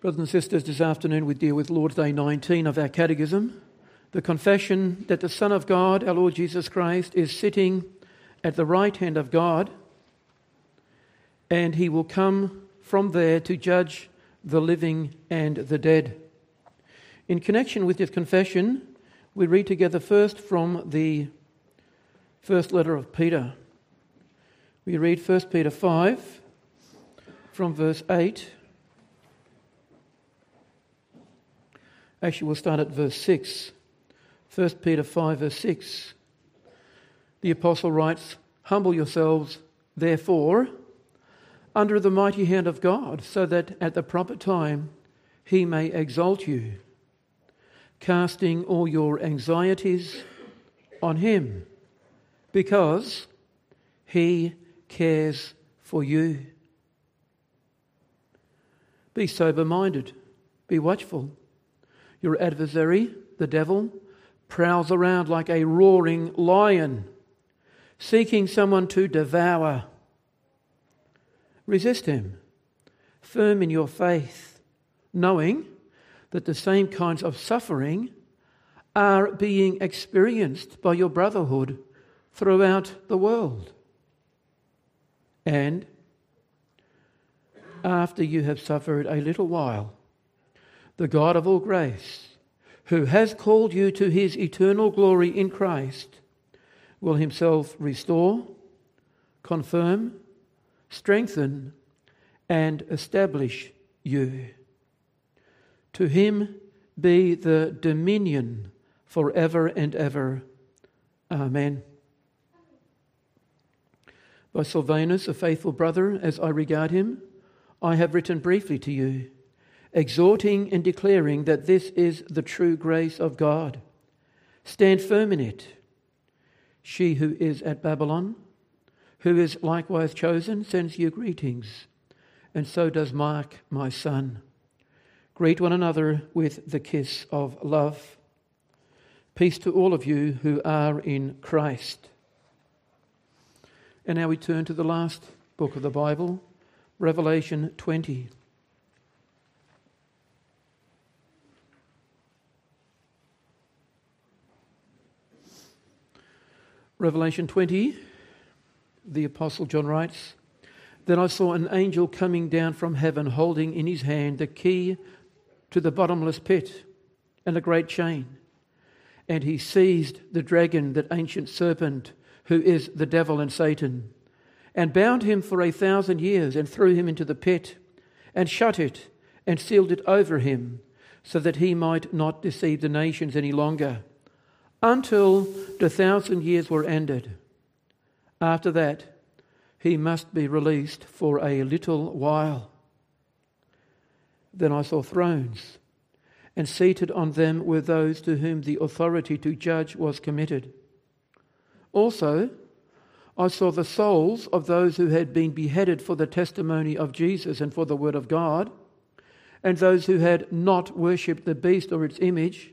Brothers and sisters, this afternoon we deal with Lord's Day 19 of our Catechism, the confession that the Son of God, our Lord Jesus Christ, is sitting at the right hand of God, and he will come from there to judge the living and the dead. In connection with this confession, we read together first from the first letter of Peter. We read 1 Peter 5 from verse 8. Actually, we'll start at verse 6. 1 Peter 5, verse 6. The apostle writes, "Humble yourselves, therefore, under the mighty hand of God, so that at the proper time he may exalt you, casting all your anxieties on him, because he cares for you. Be sober-minded, be watchful. Your adversary, the devil, prowls around like a roaring lion, seeking someone to devour. Resist him, firm in your faith, knowing that the same kinds of suffering are being experienced by your brotherhood throughout the world. And after you have suffered a little while, the God of all grace, who has called you to his eternal glory in Christ, will himself restore, confirm, strengthen, and establish you. To him be the dominion forever and ever. Amen." By Silvanus, a faithful brother, as I regard him, I have written briefly to you, exhorting and declaring that this is the true grace of God. Stand firm in it. She who is at Babylon, who is likewise chosen, sends you greetings, and so does Mark, my son. Greet one another with the kiss of love. Peace to all of you who are in Christ. And now we turn to the last book of the Bible, Revelation 20. Revelation 20, the Apostle John writes, "Then I saw an angel coming down from heaven, holding in his hand the key to the bottomless pit and a great chain. And he seized the dragon, that ancient serpent, who is the devil and Satan, and bound him for 1,000 years, and threw him into the pit, and shut it, and sealed it over him, so that he might not deceive the nations any longer, until the 1,000 years were ended. After that, he must be released for a little while. Then I saw thrones, and seated on them were those to whom the authority to judge was committed. Also, I saw the souls of those who had been beheaded for the testimony of Jesus and for the word of God, and those who had not worshipped the beast or its image,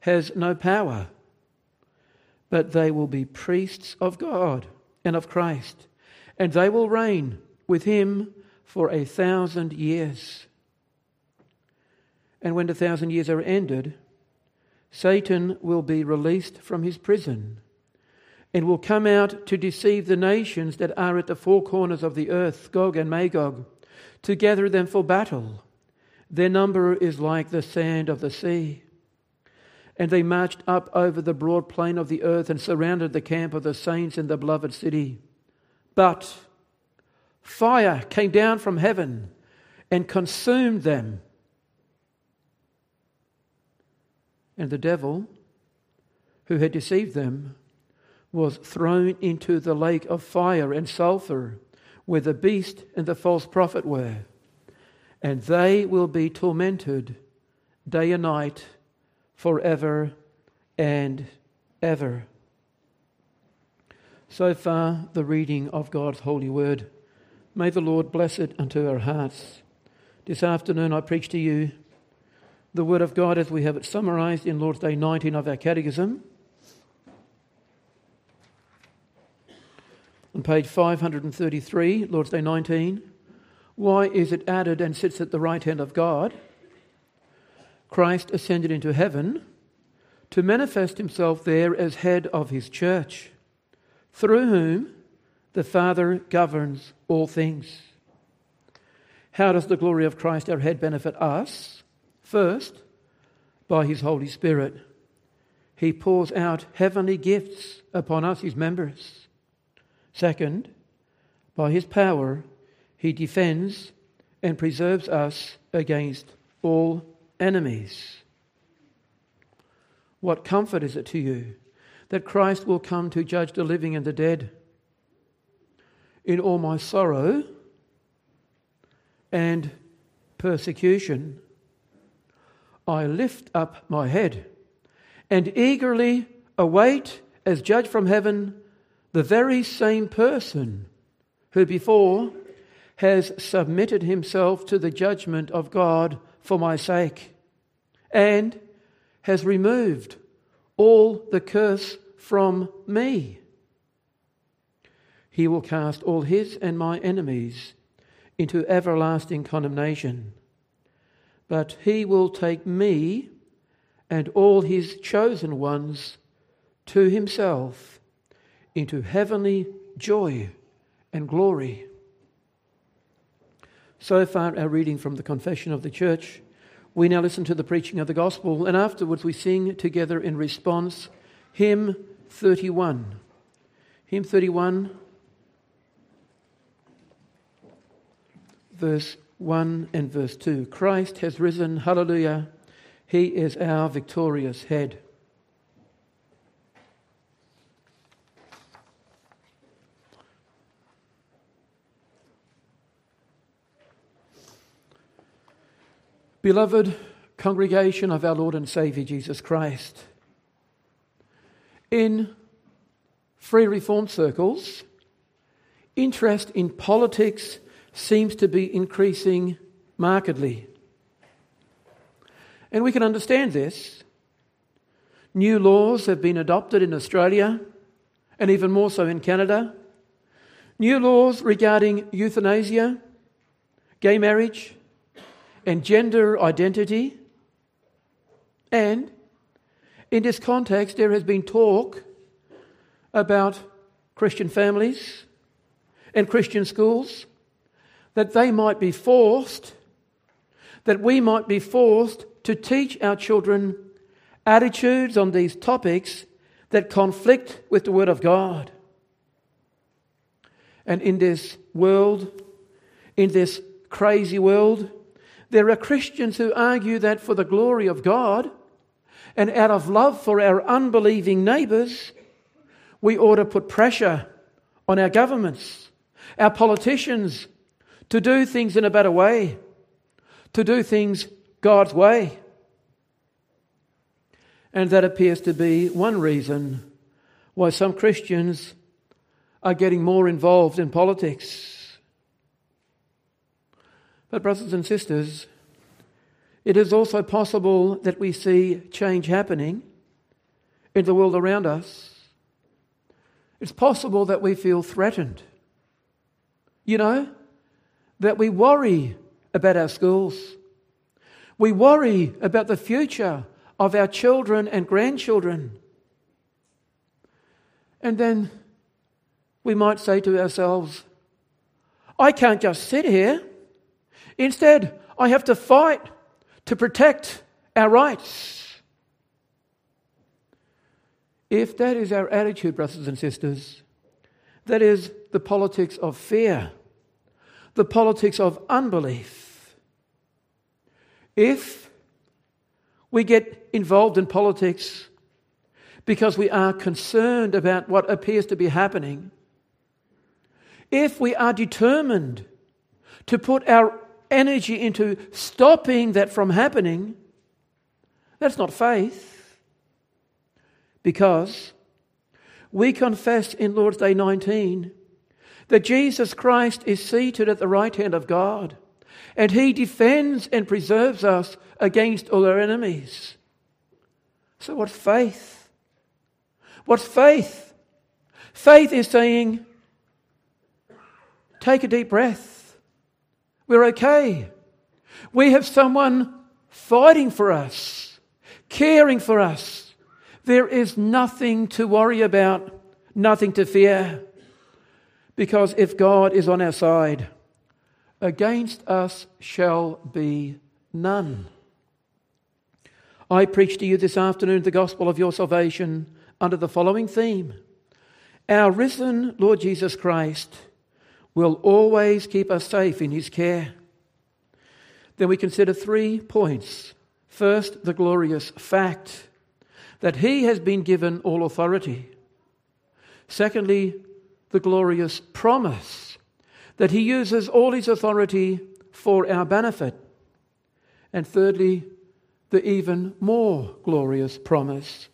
has no power, but they will be priests of God and of Christ, and they will reign with him for 1,000 years. And when the 1,000 years are ended, Satan will be released from his prison and will come out to deceive the nations that are at the four corners of the earth, Gog and Magog, to gather them for battle. Their number is like the sand of the sea. And they marched up over the broad plain of the earth and surrounded the camp of the saints in the beloved city. But fire came down from heaven and consumed them. And the devil, who had deceived them, was thrown into the lake of fire and sulfur, where the beast and the false prophet were. and they will be tormented day and night forever and ever. So far, the reading of God's holy word. May the Lord bless it unto our hearts. This afternoon I preach to you the word of God as we have it summarised in Lord's Day 19 of our catechism. On page 533, Lord's Day 19, why is it added and sits at the right hand of God? Christ ascended into heaven to manifest himself there as head of his church, through whom the Father governs all things. How does the glory of Christ our head benefit us? First, by his Holy Spirit. He pours out heavenly gifts upon us, his members. Second, by his power, he defends and preserves us against all enemies. What comfort is it to you that Christ will come to judge the living and the dead? In all my sorrow and persecution, I lift up my head and eagerly await, as judge from heaven, the very same person who before has submitted himself to the judgment of God for my sake and has removed all the curse from me. He will cast all his and my enemies into everlasting condemnation, but he will take me and all his chosen ones to himself into heavenly joy and glory. So far our reading from the Confession of the Church. We now listen to the preaching of the Gospel, and afterwards we sing together in response hymn 31. Hymn 31, verse 1 and verse 2. Christ has risen, hallelujah, he is our victorious head. Beloved congregation of our Lord and Saviour Jesus Christ, in free reform circles, interest in politics seems to be increasing markedly. And we can understand this. New laws have been adopted in Australia and even more so in Canada. New laws regarding euthanasia, gay marriage, and gender identity. And in this context, there has been talk about Christian families and Christian schools, that they might be forced, that we might be forced to teach our children attitudes on these topics that conflict with the Word of God. And in this world, in this crazy world, there are Christians who argue that for the glory of God and out of love for our unbelieving neighbours, we ought to put pressure on our governments, our politicians, to do things in a better way, to do things God's way. And that appears to be one reason why some Christians are getting more involved in politics. But brothers and sisters, it is also possible that we see change happening in the world around us. It's possible that we feel threatened. You know, that we worry about our schools. We worry about the future of our children and grandchildren. And then we might say to ourselves, I can't just sit here. Instead, I have to fight to protect our rights. If that is our attitude, brothers and sisters, that is the politics of fear, the politics of unbelief. If we get involved in politics because we are concerned about what appears to be happening, if we are determined to put our energy into stopping that from happening, that's not faith. Because we confessed in Lord's Day 19 that Jesus Christ is seated at the right hand of God, and He defends and preserves us against all our enemies. So what's faith? What's faith? Faith is saying, take a deep breath. We're okay. We have someone fighting for us, caring for us. There is nothing to worry about, nothing to fear. Because if God is on our side, against us shall be none. I preach to you this afternoon the gospel of your salvation under the following theme. Our risen Lord Jesus Christ will always keep us safe in His care. Then we consider 3 points. First, the glorious fact that He has been given all authority. Secondly, the glorious promise that He uses all His authority for our benefit. And thirdly, the even more glorious promise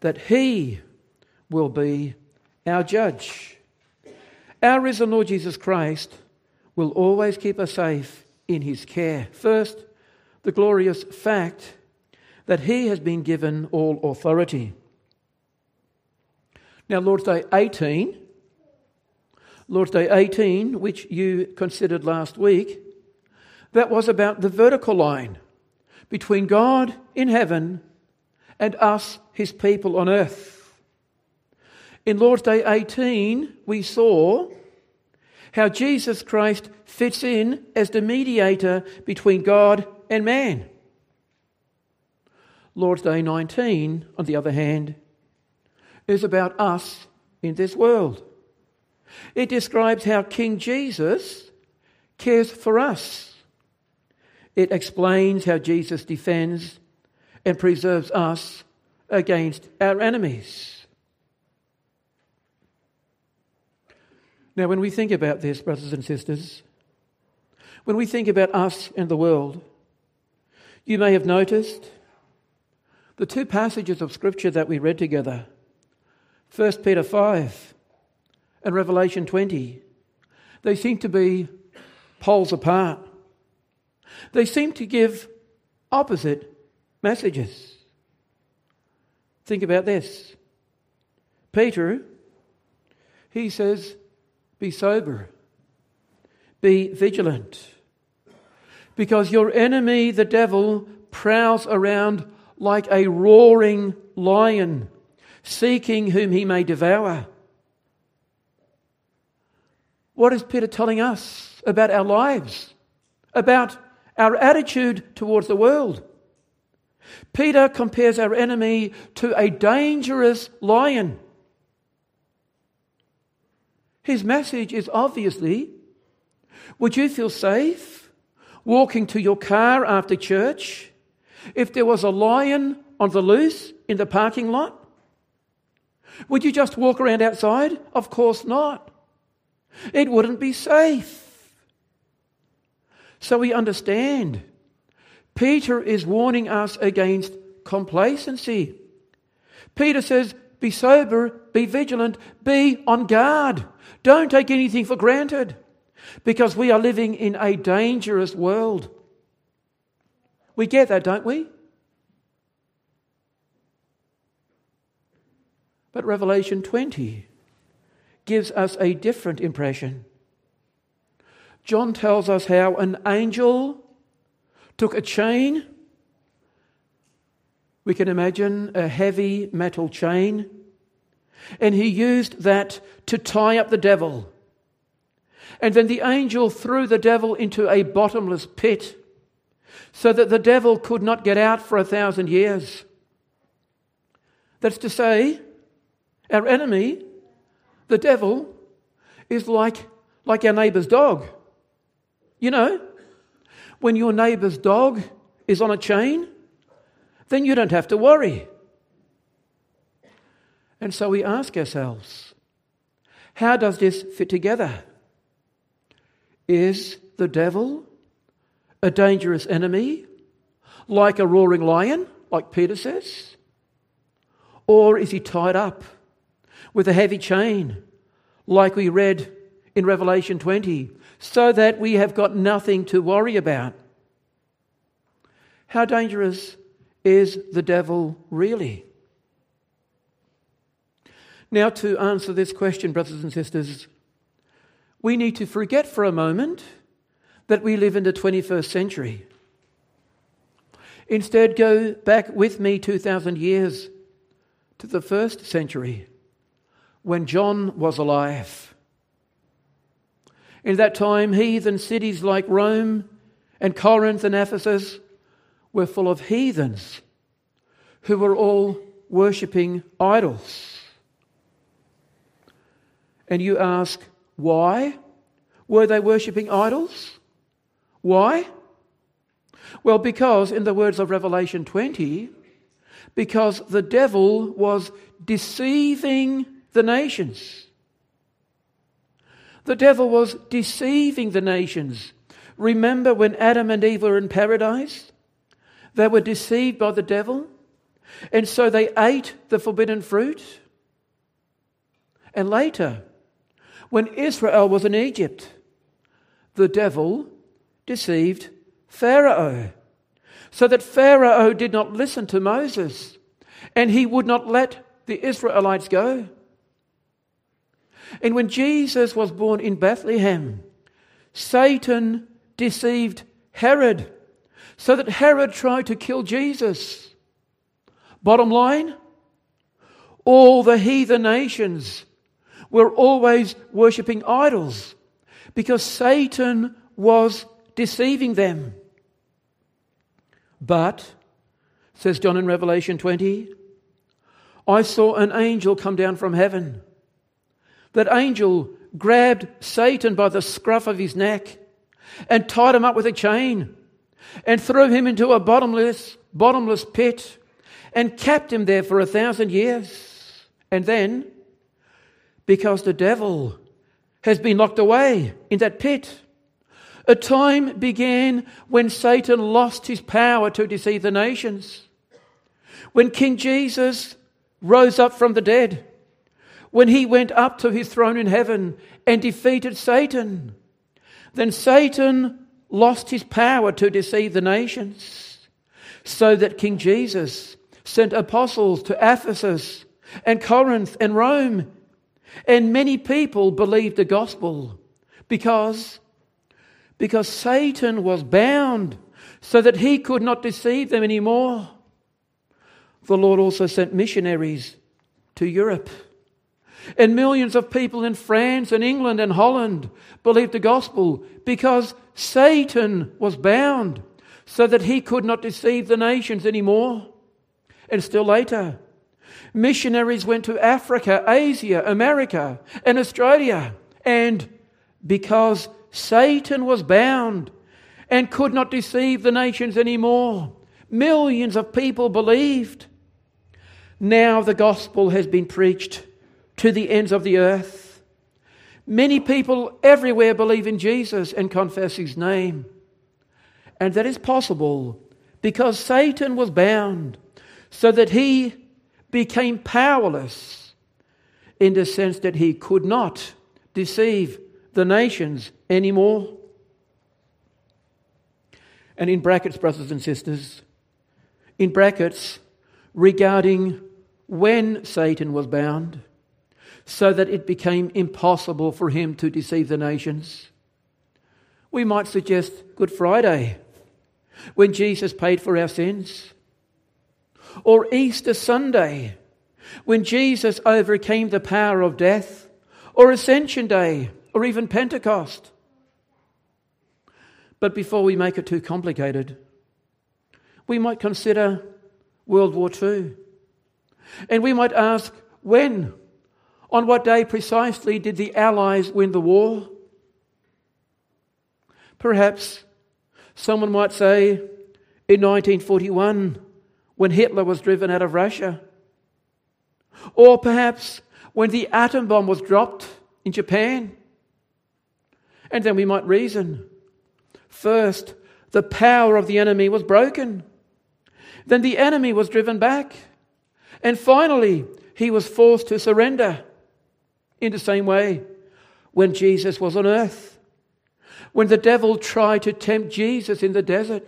that He will be our judge. Our risen Lord Jesus Christ will always keep us safe in His care. First, the glorious fact that He has been given all authority. Now, Lord's Day 18, which you considered last week, that was about the vertical line between God in heaven and us, His people on earth. In Lord's Day 18, we saw how Jesus Christ fits in as the mediator between God and man. Lord's Day 19, on the other hand, is about us in this world. It describes how King Jesus cares for us. It explains how Jesus defends and preserves us against our enemies. Now, when we think about this, brothers and sisters, when we think about us and the world, you may have noticed the 2 passages of Scripture that we read together, 1 Peter 5 and Revelation 20, they seem to be poles apart. They seem to give opposite messages. Think about this. Peter, he says, be sober, be vigilant, because your enemy, the devil, prowls around like a roaring lion, seeking whom he may devour. What is Peter telling us about our lives, about our attitude towards the world? Peter compares our enemy to a dangerous lion. His message is obviously, would you feel safe walking to your car after church if there was a lion on the loose in the parking lot? Would you just walk around outside? Of course not. It wouldn't be safe. So we understand Peter is warning us against complacency. Peter says, be sober, be vigilant, be on guard. Don't take anything for granted, because we are living in a dangerous world. We get that, don't we? But Revelation 20 gives us a different impression. John tells us how an angel took a chain. We can imagine a heavy metal chain. And he used that to tie up the devil. And then the angel threw the devil into a bottomless pit so that the devil could not get out for 1,000 years. That's to say, our enemy, the devil, is like our neighbour's dog. You know, when your neighbour's dog is on a chain, then you don't have to worry. And so we ask ourselves, how does this fit together? Is the devil a dangerous enemy, like a roaring lion, like Peter says? Or is he tied up with a heavy chain, like we read in Revelation 20, so that we have got nothing to worry about? How dangerous is the devil really? Now, to answer this question, brothers and sisters, we need to forget for a moment that we live in the 21st century. Instead, go back with me 2,000 years to the first century when John was alive. In that time, heathen cities like Rome and Corinth and Ephesus were full of heathens who were all worshipping idols. And you ask, why were they worshipping idols? Why? Well, because, in the words of Revelation 20, because the devil was deceiving the nations. The devil was deceiving the nations. Remember when Adam and Eve were in paradise? They were deceived by the devil, and so they ate the forbidden fruit. And later, when Israel was in Egypt, the devil deceived Pharaoh, so that Pharaoh did not listen to Moses, and he would not let the Israelites go. And when Jesus was born in Bethlehem, Satan deceived Herod, so that Herod tried to kill Jesus. Bottom line, all the heathen nations were always worshipping idols because Satan was deceiving them. But, says John in Revelation 20, I saw an angel come down from heaven. That angel grabbed Satan by the scruff of his neck and tied him up with a chain and threw him into a bottomless pit and kept him there for 1,000 years. And then, because the devil has been locked away in that pit, a time began when Satan lost his power to deceive the nations. When King Jesus rose up from the dead, when he went up to his throne in heaven and defeated Satan, then Satan lost his power to deceive the nations, so that King Jesus sent apostles to Ephesus and Corinth and Rome. And many people believed the gospel because Satan was bound so that he could not deceive them anymore. The Lord also sent missionaries to Europe. And millions of people in France and England and Holland believed the gospel because Satan was bound so that he could not deceive the nations anymore. And still later, missionaries went to Africa, Asia, America, and Australia. And because Satan was bound and could not deceive the nations anymore, millions of people believed. Now the gospel has been preached to the ends of the earth. Many people everywhere believe in Jesus and confess his name. And that is possible because Satan was bound so that he became powerless in the sense that he could not deceive the nations anymore. And in brackets, brothers and sisters, in brackets, regarding when Satan was bound, so that it became impossible for him to deceive the nations, we might suggest Good Friday, when Jesus paid for our sins, or Easter Sunday, when Jesus overcame the power of death, or Ascension Day, or even Pentecost. But before we make it too complicated, we might consider World War II. And we might ask, when? On what day precisely did the Allies win the war? Perhaps someone might say, in 1941, when Hitler was driven out of Russia. Or perhaps when the atom bomb was dropped in Japan. And then we might reason, first, the power of the enemy was broken. Then the enemy was driven back. And finally, he was forced to surrender. In the same way, when Jesus was on earth, when the devil tried to tempt Jesus in the desert,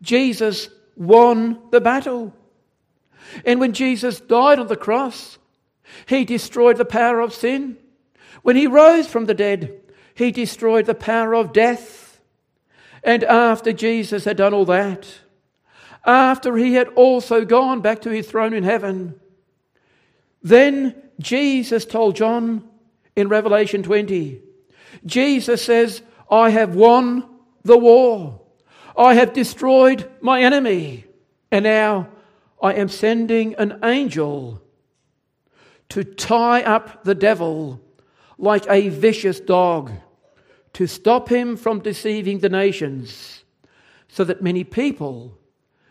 Jesus won the battle. And when Jesus died on the cross, he destroyed the power of sin. When he rose from the dead, he destroyed the power of death. And after Jesus had done all that, after he had also gone back to his throne in heaven, then Jesus told John in Revelation 20, Jesus says, I have won the war. I have destroyed my enemy. And now I am sending an angel to tie up the devil like a vicious dog, to stop him from deceiving the nations, so that many people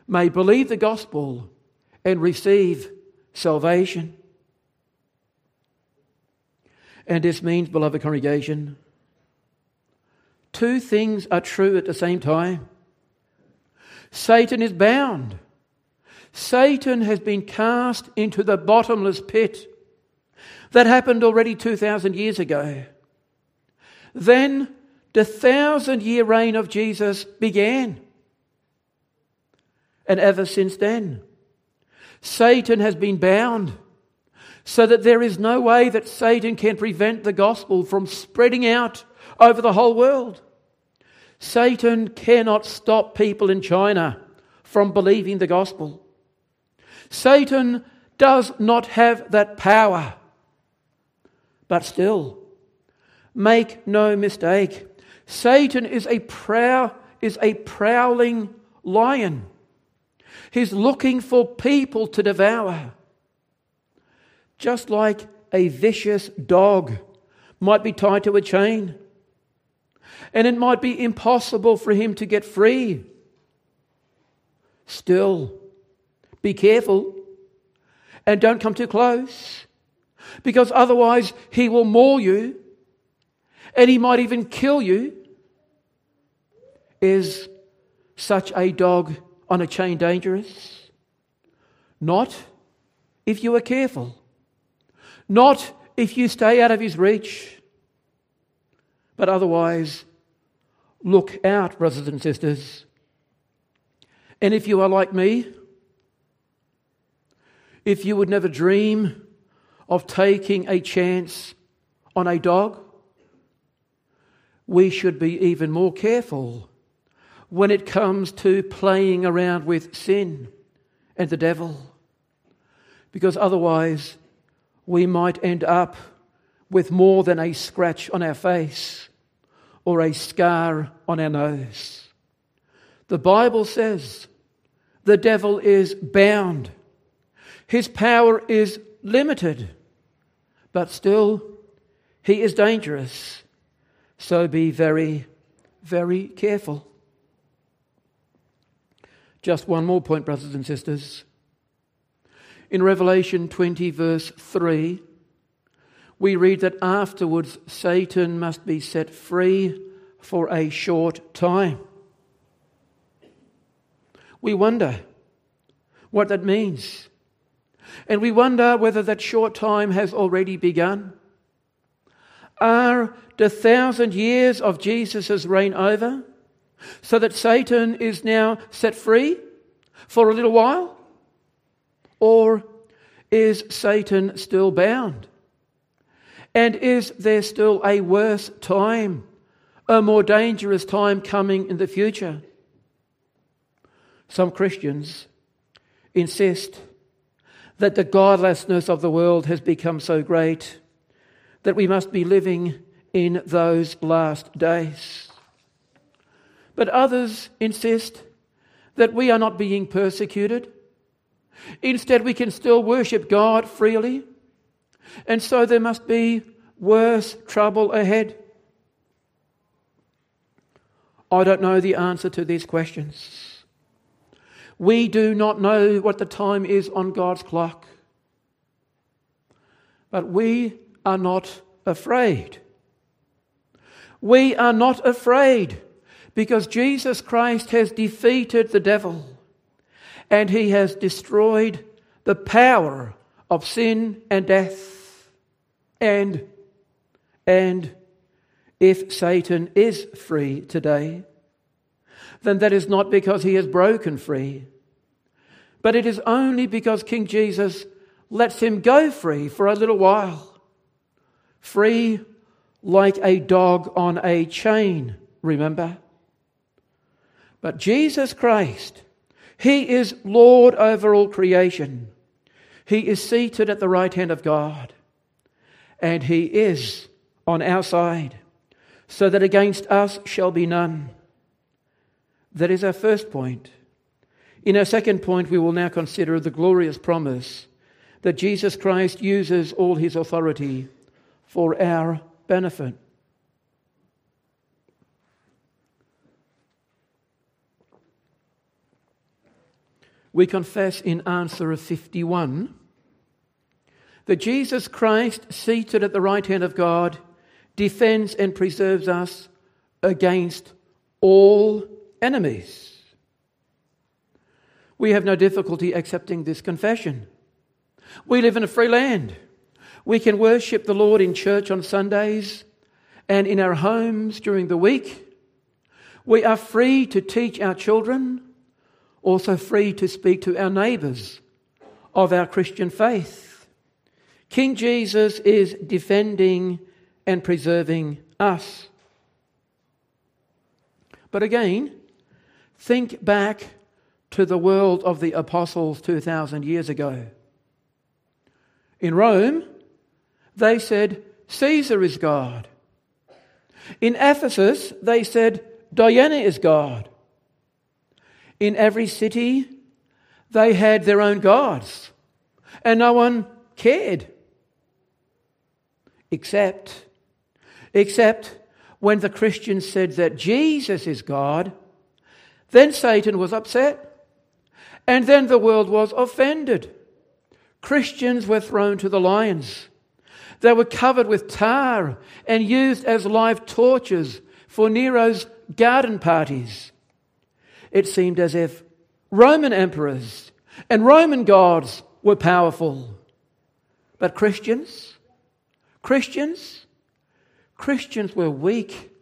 may believe the gospel and receive salvation. And this means, beloved congregation, two things are true at the same time. Satan is bound. Satan has been cast into the bottomless pit. That happened already 2,000 years ago. Then the 1,000-year reign of Jesus began. And ever since then, Satan has been bound, so that there is no way that Satan can prevent the gospel from spreading out over the whole world. Satan cannot stop people in China from believing the gospel. Satan does not have that power. But still, make no mistake, Satan is a prowling lion. He's looking for people to devour. Just like a vicious dog might be tied to a chain, and it might be impossible for him to get free. Still, be careful and don't come too close, because otherwise he will maul you and he might even kill you. Is such a dog on a chain dangerous? Not if you are careful. Not if you stay out of his reach. But otherwise, look out, brothers and sisters. And if you are like me, if you would never dream of taking a chance on a dog, we should be even more careful when it comes to playing around with sin and the devil. Because otherwise, we might end up with more than a scratch on our face or a scar on our nose. The Bible says the devil is bound. His power is limited, but still he is dangerous. So be very, very careful. Just one more point, brothers and sisters. In Revelation 20 verse 3, we read that afterwards Satan must be set free for a short time. We wonder what that means. And we wonder whether that short time has already begun. Are the 1,000 years of Jesus' reign over, so that Satan is now set free for a little while? Or is Satan still bound? And is there still a worse time, a more dangerous time coming in the future? Some Christians insist that the godlessness of the world has become so great that we must be living in those last days. But others insist that we are not being persecuted. Instead, we can still worship God freely, and so there must be worse trouble ahead. I don't know the answer to these questions. We do not know what the time is on God's clock, but we are not afraid. We are not afraid because Jesus Christ has defeated the devil and he has destroyed the power of sin and death. And if Satan is free today, then that is not because he is broken free, but it is only because King Jesus lets him go free for a little while. Free like a dog on a chain, remember? But Jesus Christ, he is Lord over all creation. He is seated at the right hand of God, and he is on our side, so that against us shall be none. That is our first point. In our second point, we will now consider the glorious promise that Jesus Christ uses all his authority for our benefit. We confess in answer of 51 that Jesus Christ, seated at the right hand of God, defends and preserves us against all enemies. We have no difficulty accepting this confession. We live in a free land. We can worship the Lord in church on Sundays and in our homes during the week. We are free to teach our children, also free to speak to our neighbours of our Christian faith. King Jesus is defending and preserving us. But again, think back to the world of the apostles 2,000 years ago. In Rome, they said, Caesar is God. In Ephesus, they said, Diana is God. In every city, they had their own gods, and no one cared. Except when the Christians said that Jesus is God, then Satan was upset, and then the world was offended. Christians were thrown to the lions. They were covered with tar and used as live torches for Nero's garden parties. It seemed as if Roman emperors and Roman gods were powerful. But Christians were weak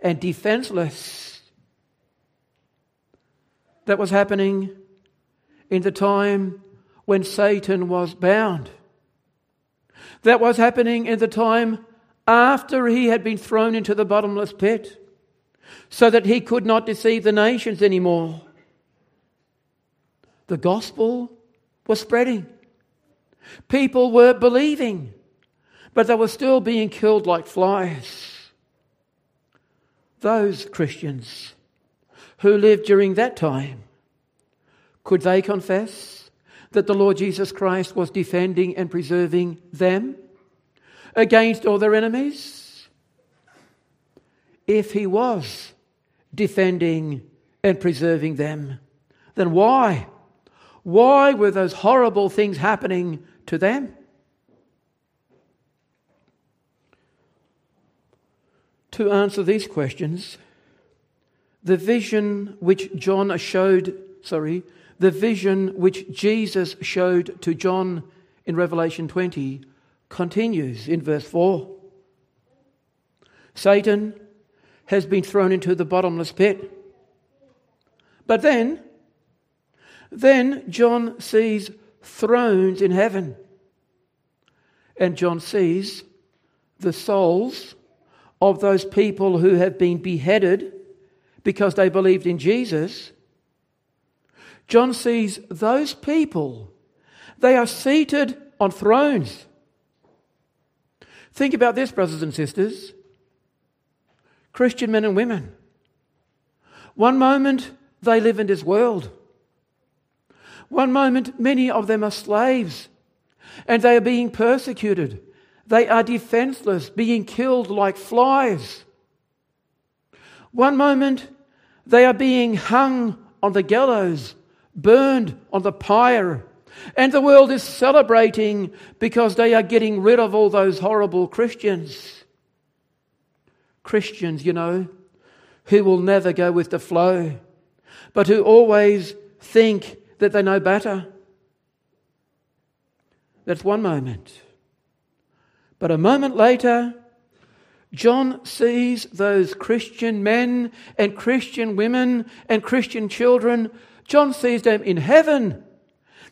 and defenseless. That was happening in the time when Satan was bound. That was happening in the time after he had been thrown into the bottomless pit, so that he could not deceive the nations anymore. The gospel was spreading. People were believing, but they were still being killed like flies. Those Christians who lived during that time, could they confess that the Lord Jesus Christ was defending and preserving them against all their enemies? If he was defending and preserving them, then why? Why were those horrible things happening to them? To answer these questions, the vision which Jesus showed to John in Revelation 20 continues in verse 4. Satan has been thrown into the bottomless pit. But then John sees thrones in heaven. And John sees the souls of those people who have been beheaded because they believed in Jesus. John sees those people. They are seated on thrones. Think about this, brothers and sisters. Christian men and women. One moment they live in this world. One moment many of them are slaves and they are being persecuted. They are defenseless, being killed like flies. One moment they are being hung on the gallows, burned on the pyre, and the world is celebrating because they are getting rid of all those horrible Christians. Christians, who will never go with the flow, but who always think that they know better. That's one moment. But a moment later, John sees those Christian men and Christian women and Christian children. John sees them in heaven.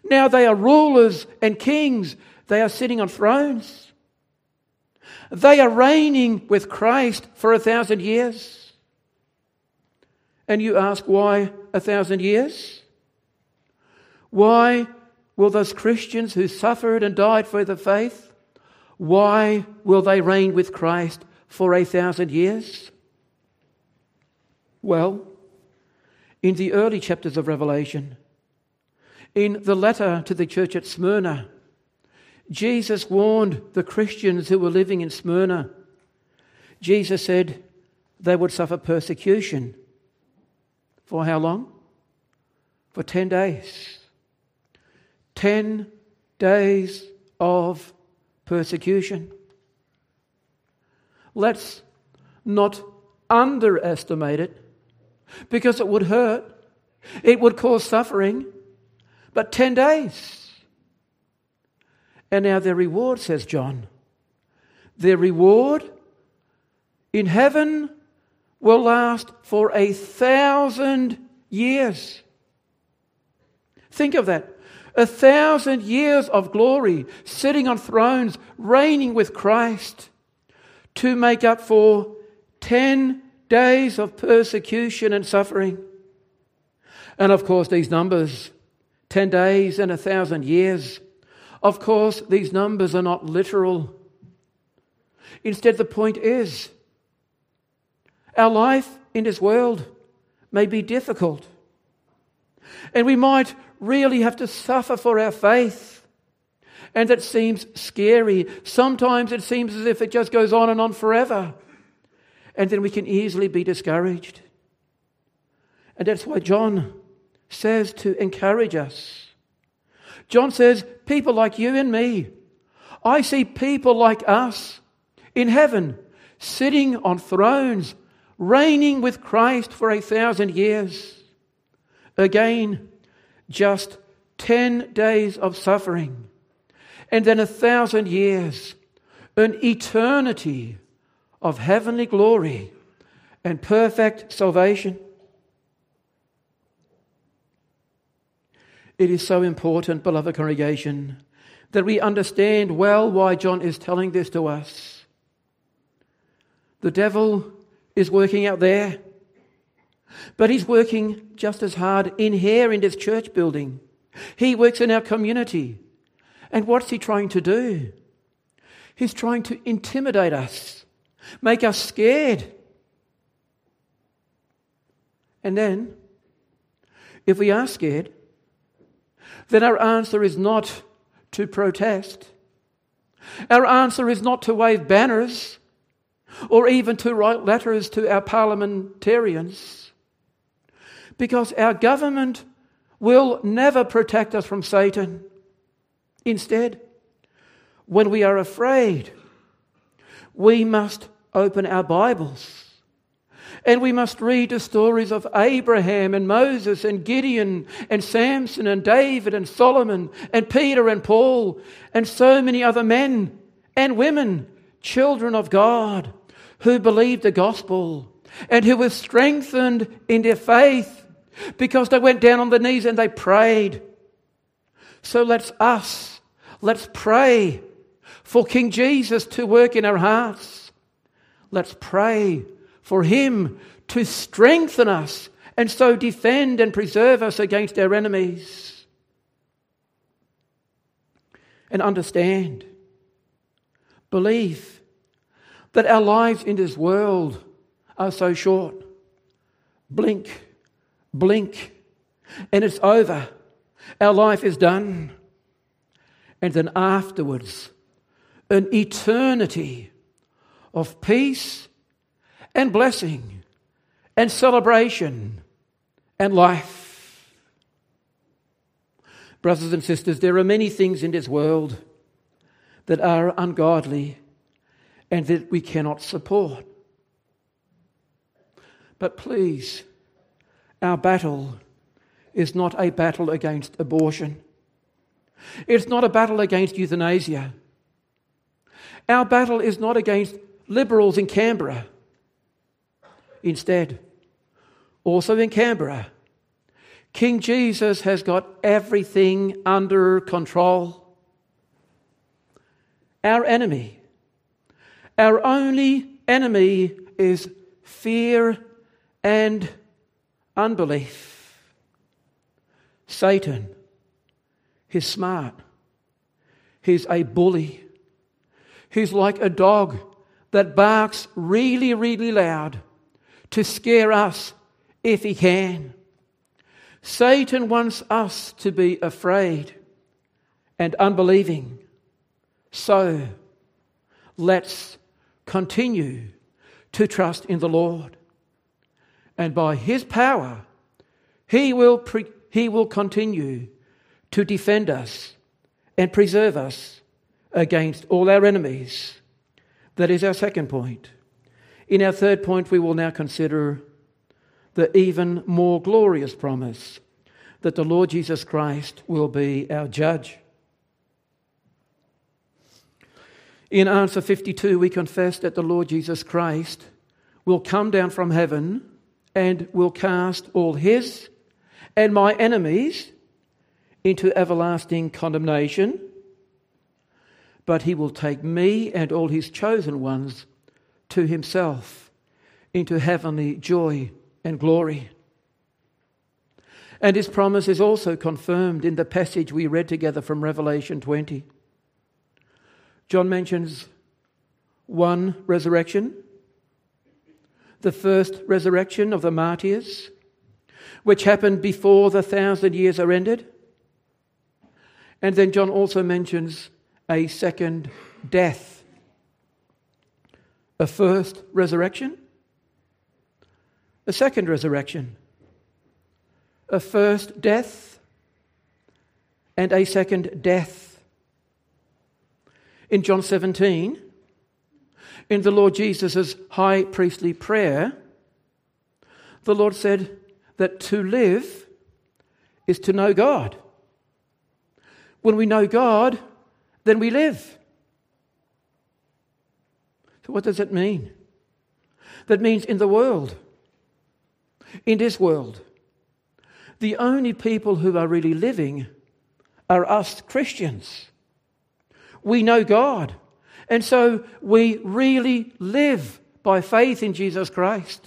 Now they are rulers and kings. They are sitting on thrones. They are reigning with Christ for 1,000 years. And you ask, why 1,000 years? Why will those Christians who suffered and died for the faith, why will they reign with Christ for 1,000 years? Well, in the early chapters of Revelation, in the letter to the church at Smyrna, Jesus warned the Christians who were living in Smyrna. Jesus said they would suffer persecution. For how long? For 10 days. 10 days of persecution. Let's not underestimate it, because it would hurt. It would cause suffering. But 10 days. And now their reward, says John, their reward in heaven will last for 1,000 years. Think of that. 1,000 years of glory, sitting on thrones, reigning with Christ, to make up for 10 days of persecution and suffering. And of course, these numbers, 10 days and 1,000 years, of course, these numbers are not literal. Instead, the point is, our life in this world may be difficult, and we might really have to suffer for our faith. And that seems scary. Sometimes it seems as if it just goes on and on forever, and then we can easily be discouraged. And that's why John says to encourage us. John says, people like you and me, I see people like us in heaven, sitting on thrones, reigning with Christ for 1,000 years. Again, just 10 days of suffering, and then 1,000 years, an eternity of heavenly glory and perfect salvation. It is so important, beloved congregation, that we understand well why John is telling this to us. The devil is working out there, but he's working just as hard in here in this church building. He works in our community. And what's he trying to do? He's trying to intimidate us, make us scared. And then, if we are scared, then our answer is not to protest. Our answer is not to wave banners or even to write letters to our parliamentarians, because our government will never protect us from Satan. Instead, when we are afraid, we must open our Bibles and we must read the stories of Abraham and Moses and Gideon and Samson and David and Solomon and Peter and Paul and so many other men and women, children of God, who believed the gospel and who were strengthened in their faith because they went down on their knees and they prayed. So let's pray for King Jesus to work in our hearts. Let's pray for him to strengthen us and so defend and preserve us against our enemies. And understand, believe that our lives in this world are so short. Blink, blink, and it's over. Our life is done. And then afterwards, an eternity of peace and blessing and celebration and life. Brothers and sisters, there are many things in this world that are ungodly and that we cannot support. But please, our battle is not a battle against abortion. It's not a battle against euthanasia. Our battle is not against liberals in Canberra. Instead, also in Canberra, King Jesus has got everything under control. Our enemy, our only enemy, is fear and unbelief. Satan is smart. He's a bully. He's like a dog that barks really, really loud to scare us if he can. Satan wants us to be afraid and unbelieving. So let's continue to trust in the Lord. And by his power, he will continue to defend us and preserve us against all our enemies. That is our second point. In our third point, we will now consider the even more glorious promise that the Lord Jesus Christ will be our judge. In answer 52, we confess that the Lord Jesus Christ will come down from heaven and will cast all his and my enemies into everlasting condemnation, but he will take me and all his chosen ones to himself into heavenly joy and glory. And his promise is also confirmed in the passage we read together from Revelation 20. John mentions one resurrection, the first resurrection of the martyrs, which happened before the 1,000 years are ended. And then John also mentions a second death, a first resurrection, a second resurrection, a first death, and a second death. In John 17, in the Lord Jesus' high priestly prayer, the Lord said that to live is to know God. When we know God, then we live. So what does that mean? That means in the world, in this world, the only people who are really living are us Christians. We know God, and so we really live by faith in Jesus Christ.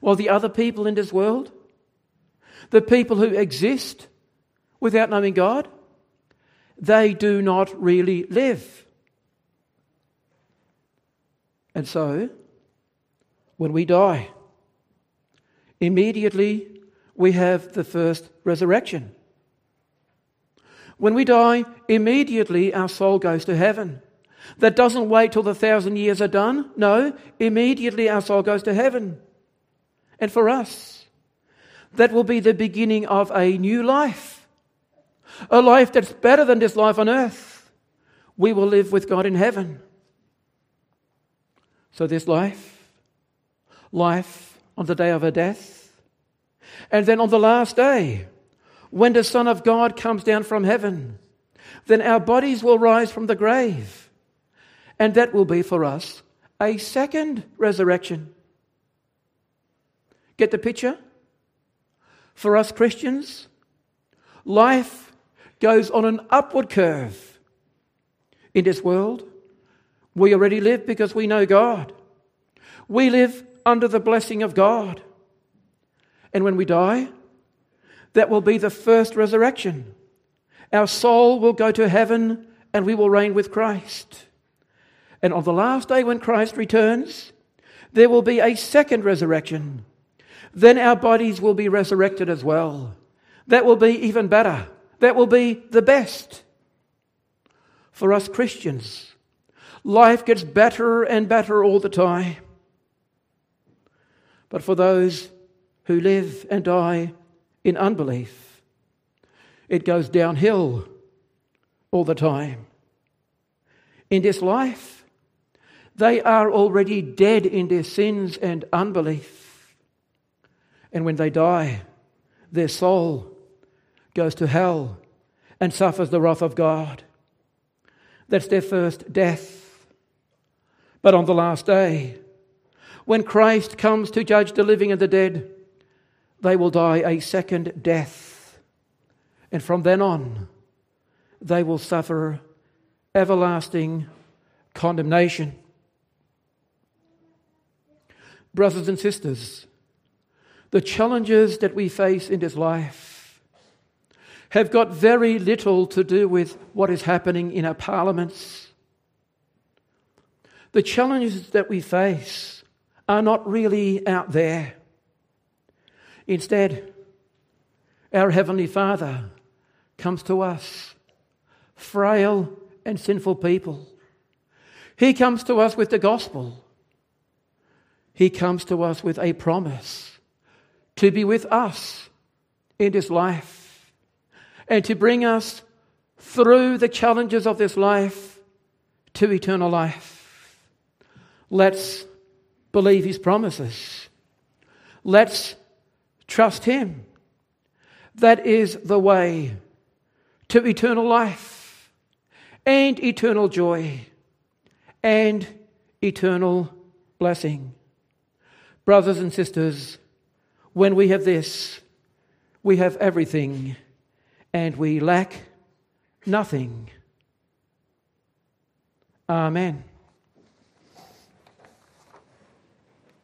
While the other people in this world, the people who exist without knowing God, they do not really live. And so, when we die, immediately we have the first resurrection. When we die, immediately our soul goes to heaven. That doesn't wait till the 1,000 years are done. No, immediately our soul goes to heaven. And for us, that will be the beginning of a new life. A life that's better than this life on earth. We will live with God in heaven. So this life on the day of our death, and then on the last day, when the Son of God comes down from heaven, then our bodies will rise from the grave. And that will be for us a second resurrection. Get the picture? For us Christians, life goes on an upward curve. In this world, we already live because we know God. We live under the blessing of God. And when we die, that will be the first resurrection. Our soul will go to heaven and we will reign with Christ. And on the last day when Christ returns, there will be a second resurrection. Then our bodies will be resurrected as well. That will be even better. That will be the best. For us Christians, life gets better and better all the time. But for those who live and die in unbelief, it goes downhill all the time. In this life, they are already dead in their sins and unbelief. And when they die, their soul goes to hell and suffers the wrath of God. That's their first death. But on the last day, when Christ comes to judge the living and the dead, they will die a second death. And from then on, they will suffer everlasting condemnation. Brothers and sisters, the challenges that we face in this life have got very little to do with what is happening in our parliaments. The challenges that we face are not really out there. Instead, our Heavenly Father comes to us, frail and sinful people. He comes to us with the gospel. He comes to us with a promise to be with us in this life and to bring us through the challenges of this life to eternal life. Let's believe His promises. Let's trust Him. That is the way to eternal life and eternal joy and eternal blessing. Brothers and sisters, when we have this, we have everything, and we lack nothing. Amen.